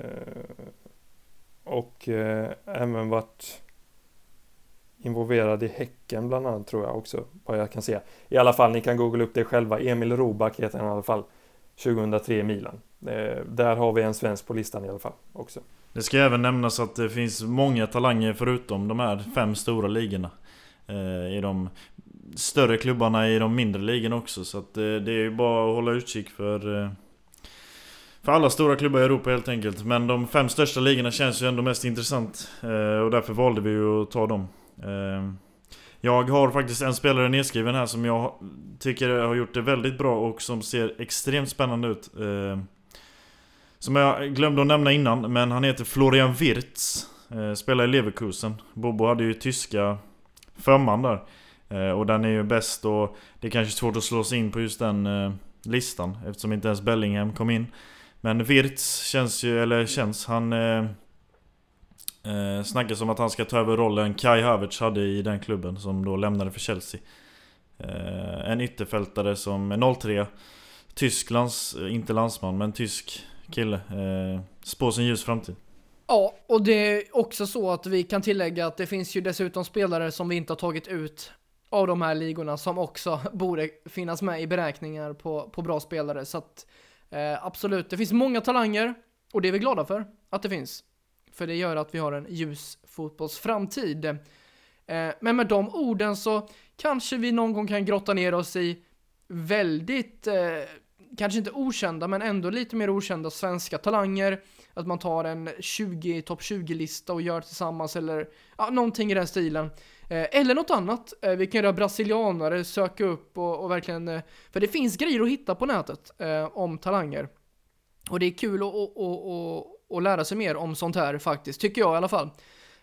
Och eh, även varit involverad i Häcken bland annat, tror jag också, vad jag kan se. I alla fall, ni kan googla upp det själva. Emil Roback heter han i alla fall, tjugohundratre Milan. Eh, där har vi en svensk på listan i alla fall också. Det ska även nämnas att det finns många talanger förutom de här fem stora ligorna. Eh, I de större klubbarna, i de mindre ligorna också. Så att, eh, det är ju bara att hålla utkik för... Eh... För alla stora klubbar i Europa helt enkelt. Men de fem största ligorna känns ju ändå mest intressant. Eh, och därför valde vi ju att ta dem. Eh, jag har faktiskt en spelare nedskriven här som jag tycker har gjort det väldigt bra och som ser extremt spännande ut. Eh, som jag glömde att nämna innan, men han heter Florian Wirtz. Eh, spelar i Leverkusen. Bobo hade ju tyska femman där. Eh, och den är ju bäst, och det är kanske svårt att slå sig in på just den eh, listan. Eftersom inte ens Bellingham kom in. Men Wirtz känns ju, eller känns, han eh, eh, snackas om att han ska ta över rollen Kai Havertz hade i den klubben som då lämnade för Chelsea. Eh, en ytterfältare som är noll tre, Tysklands, inte landsman, men tysk kille, eh, spår sin ljus framtid. Ja, och det är också så att vi kan tillägga att det finns ju dessutom spelare som vi inte har tagit ut av de här ligorna som också borde finnas med i beräkningar på, på bra spelare, så att Eh, absolut, det finns många talanger, och det är vi glada för att det finns, för det gör att vi har en ljus fotbollsframtid. eh, Men med de orden så kanske vi någon gång kan grotta ner oss i väldigt eh, kanske inte okända, men ändå lite mer okända svenska talanger. Att man tar en tjugo, topp tjugo-lista och gör tillsammans, eller ja, någonting i den stilen. Eller något annat. Vi kan göra brasilianare, söka upp och, och verkligen... För det finns grejer att hitta på nätet eh, om talanger. Och det är kul att och, och, och, och lära sig mer om sånt här faktiskt, tycker jag i alla fall.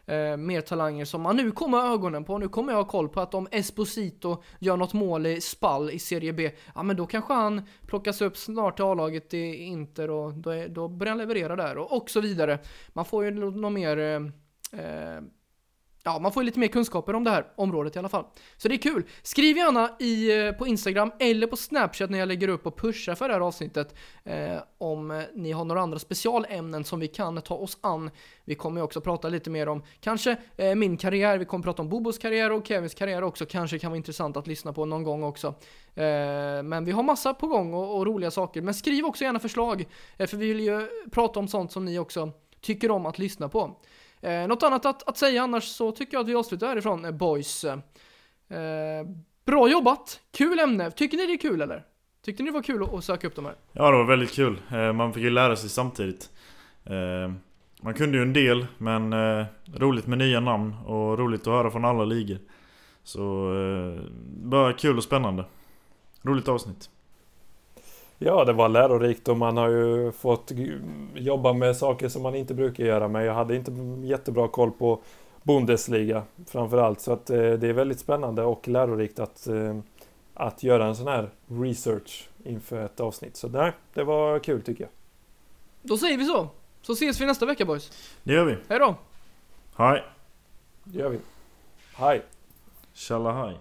Eh, mer talanger som man nu kommer ögonen på. Nu kommer jag ha koll på att om Esposito gör något mål i Spal i Serie B, ja men då kanske han plockas upp snart till A-laget i Inter, och då, är, då börjar han leverera där och, och så vidare. Man får ju något mer... Eh, ja, man får lite mer kunskaper om det här området i alla fall. Så det är kul. Skriv gärna i, på Instagram eller på Snapchat när jag lägger upp och pushar för det här avsnittet eh, om ni har några andra specialämnen som vi kan ta oss an. Vi kommer också prata lite mer om kanske eh, min karriär. Vi kommer prata om Bobos karriär och Kevins karriär också. Kanske kan vara intressant att lyssna på någon gång också. Eh, men vi har massa på gång och, och roliga saker. Men skriv också gärna förslag eh, för vi vill ju prata om sånt som ni också tycker om att lyssna på. Eh, något annat att, att säga annars så tycker jag att vi avslutar härifrån, eh, boys. Eh, bra jobbat, kul ämne. Tycker ni det är kul eller? Tyckte ni det var kul att, att söka upp de här? Ja, det var väldigt kul. Eh, man fick ju lära sig samtidigt. Eh, man kunde ju en del, men eh, roligt med nya namn och roligt att höra från alla ligor. Så eh, bara kul och spännande. Roligt avsnitt. Ja, det var lärorikt och man har ju fått jobba med saker som man inte brukar göra, men jag hade inte jättebra koll på Bundesliga framförallt, så att eh, det är väldigt spännande och lärorikt att, eh, att göra en sån här research inför ett avsnitt. Så nej, det var kul tycker jag. Då säger vi så. Så ses vi nästa vecka, boys. Det gör vi. Hej då. Hej. Det gör vi. Hej. Tjalla hej.